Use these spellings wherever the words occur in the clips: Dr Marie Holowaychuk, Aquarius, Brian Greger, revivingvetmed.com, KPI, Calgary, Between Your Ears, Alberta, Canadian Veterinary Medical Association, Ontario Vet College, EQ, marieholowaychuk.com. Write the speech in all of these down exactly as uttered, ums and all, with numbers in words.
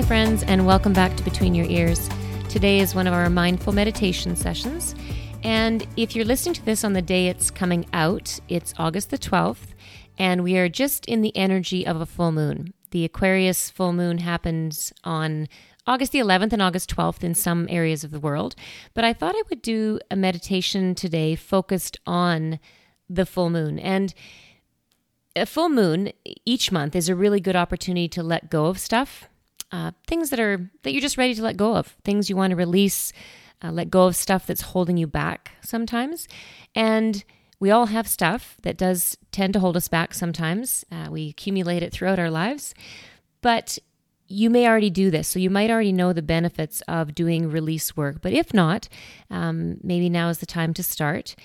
my friends, and welcome back to Between Your Ears. Today is one of our mindful meditation sessions, and if you're listening to this on the day it's coming out, it's August the twelfth, and we are just in the energy of a full moon. The Aquarius full moon happens on August the eleventh and August twelfth in some areas of the world, but I thought I would do a meditation today focused on the full moon. And a full moon each month is a really good opportunity to let go of stuff. Uh, things that are that you're just ready to let go of, things you want to release, uh, let go of stuff that's holding you back sometimes. And we all have stuff that does tend to hold us back sometimes. Uh, we accumulate it throughout our lives. But you may already do this, so you might already know the benefits of doing release work. But if not, um, maybe now is the time to start.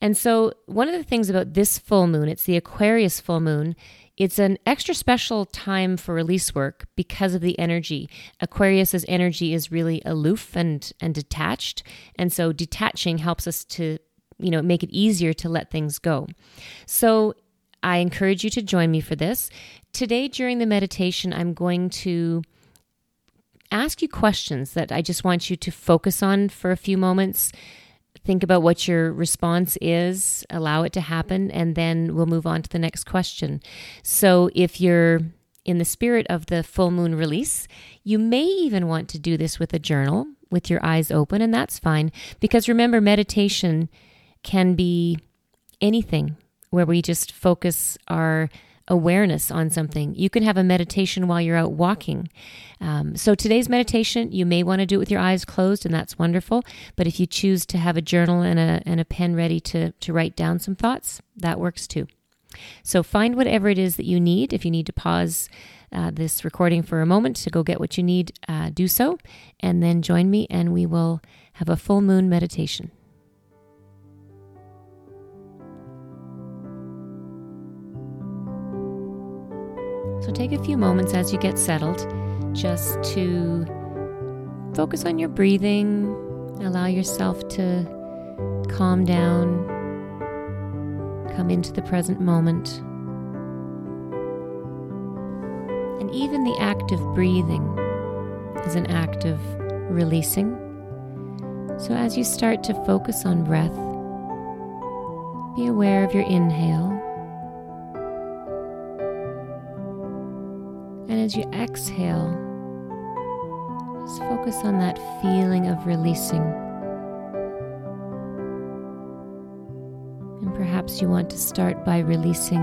And so one of the things about this full moon, it's the Aquarius full moon, it's an extra special time for release work because of the energy. Aquarius's energy is really aloof and, and detached. And so detaching helps us to, you know, make it easier to let things go. So I encourage you to join me for this. Today during the meditation, I'm going to ask you questions that I just want you to focus on for a few moments. Think about what your response is, allow it to happen, and then we'll move on to the next question. So if you're in the spirit of the full moon release, you may even want to do this with a journal, with your eyes open, and that's fine. Because remember, meditation can be anything where we just focus our awareness on something. You can have a meditation while you're out walking. Um, so today's meditation, you may want to do it with your eyes closed, and that's wonderful. But if you choose to have a journal and a and a pen ready to, to write down some thoughts, that works too. So find whatever it is that you need. If you need to pause uh, this recording for a moment to go get what you need, uh, do so. And then join me and we will have a full moon meditation. So take a few moments as you get settled just to focus on your breathing, allow yourself to calm down, come into the present moment. And even the act of breathing is an act of releasing. So as you start to focus on breath, be aware of your inhale. And as you exhale, just focus on that feeling of releasing. And perhaps you want to start by releasing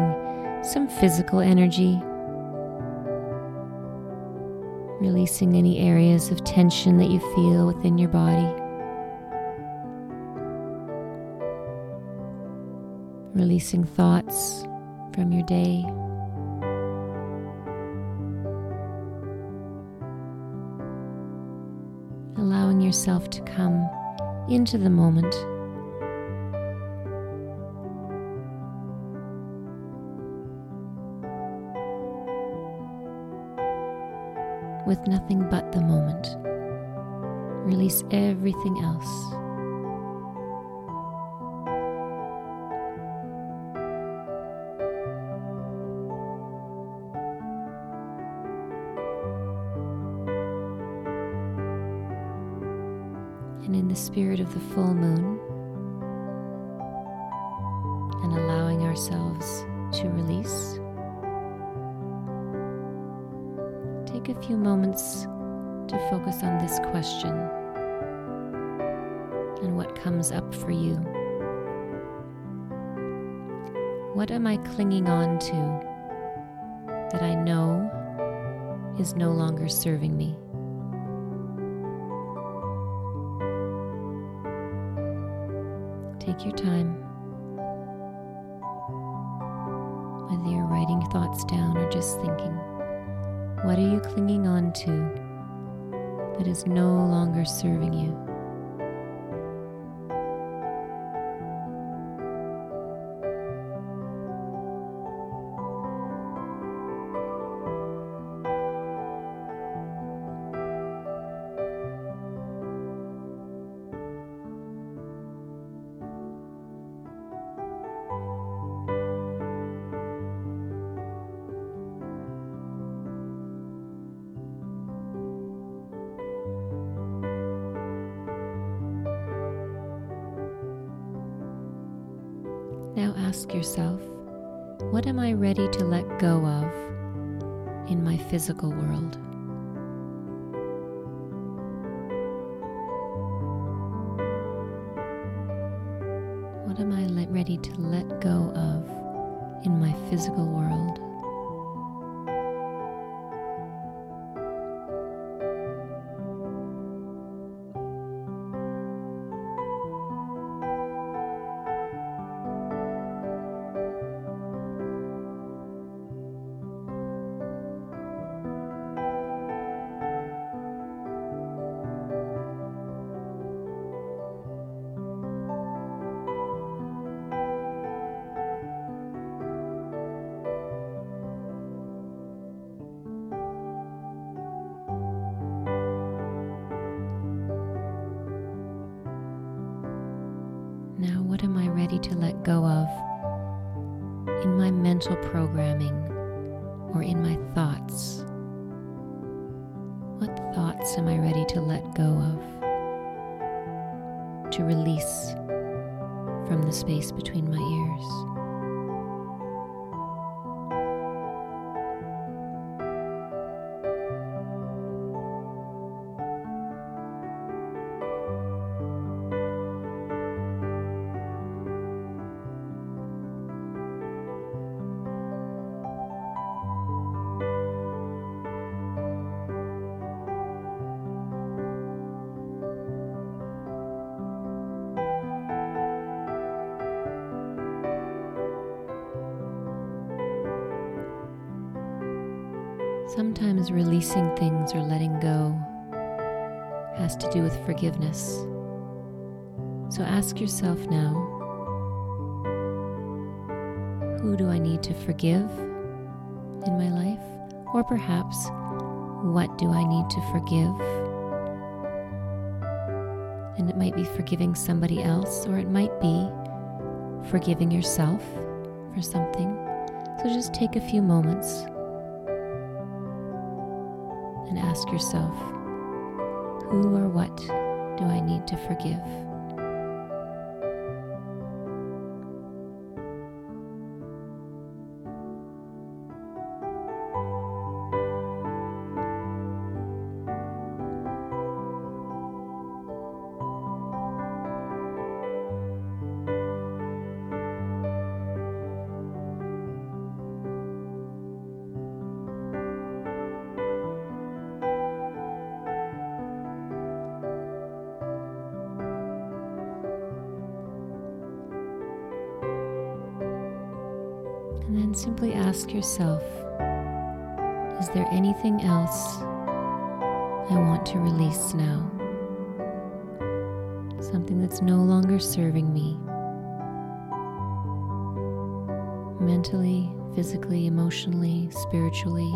some physical energy, releasing any areas of tension that you feel within your body, releasing thoughts from your day. Allowing yourself to come into the moment. With nothing but the moment. Release everything else. And in the spirit of the full moon, and allowing ourselves to release, take a few moments to focus on this question and what comes up for you. What am I clinging on to that I know is no longer serving me? Take your time, whether you're writing thoughts down or just thinking. What are you clinging on to that is no longer serving you? Now ask yourself, what am I ready to let go of in my physical world? What am I le- ready to let go of in my physical world? Now, what am I ready to let go of in my mental programming or in my thoughts? What thoughts am I ready to let go of, to release from the space between my ears? Sometimes releasing things or letting go has to do with forgiveness. So ask yourself now, who do I need to forgive in my life? Or perhaps, what do I need to forgive? And it might be forgiving somebody else, or it might be forgiving yourself for something. So just take a few moments and ask yourself, who or what do I need to forgive? And then simply ask yourself, is there anything else I want to release now? Something that's no longer serving me, mentally, physically, emotionally, spiritually.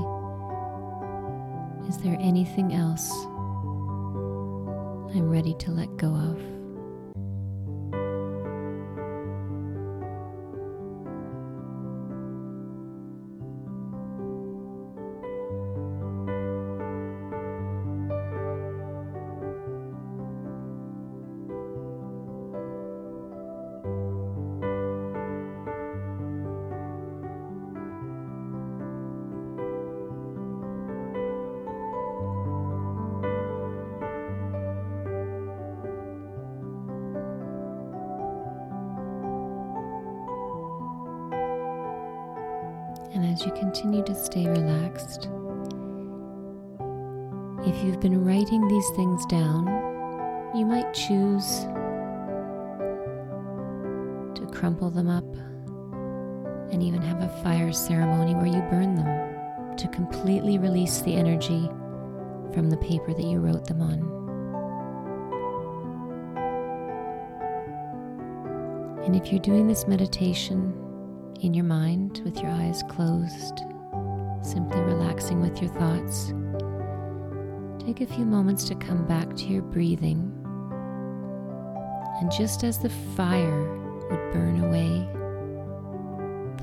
Is there anything else I'm ready to let go of? And as you continue to stay relaxed, if you've been writing these things down, you might choose to crumple them up and even have a fire ceremony where you burn them to completely release the energy from the paper that you wrote them on. And if you're doing this meditation in your mind, with your eyes closed, simply relaxing with your thoughts, take a few moments to come back to your breathing. And just as the fire would burn away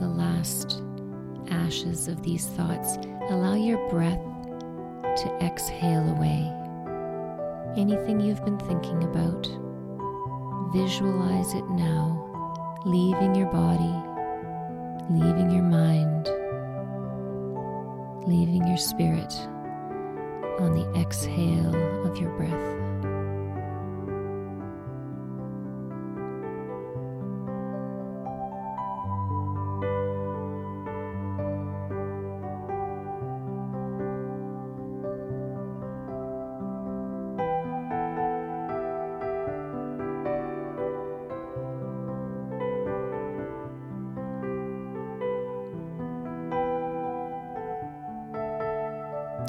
the last ashes of these thoughts, allow your breath to exhale away anything you've been thinking about. Visualize it now leaving your body, leaving your mind, leaving your spirit on the exhale of your breath.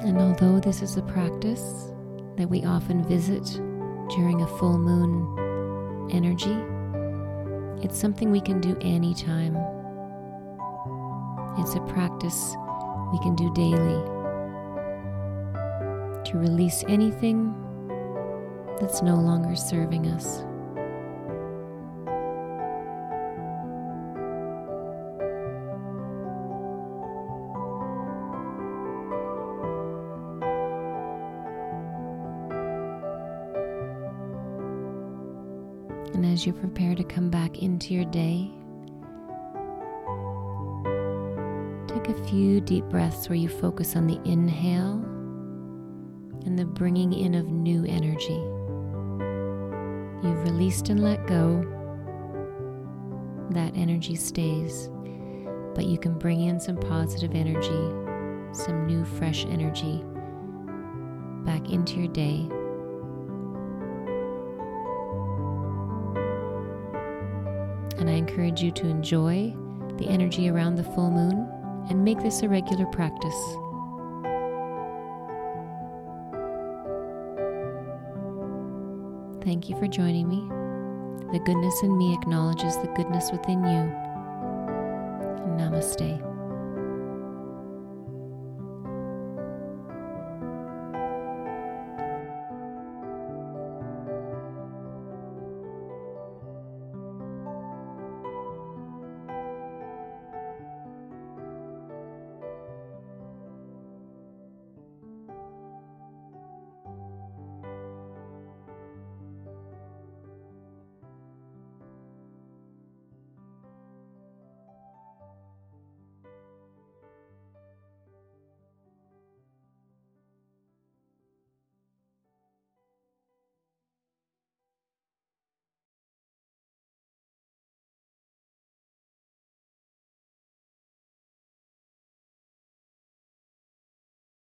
And although this is a practice that we often visit during a full moon energy, it's something we can do anytime. It's a practice we can do daily to release anything that's no longer serving us. And as you prepare to come back into your day, take a few deep breaths where you focus on the inhale and the bringing in of new energy. You've released and let go. That energy stays, but you can bring in some positive energy, some new fresh energy back into your day. And I encourage you to enjoy the energy around the full moon and make this a regular practice. Thank you for joining me. The goodness in me acknowledges the goodness within you. Namaste.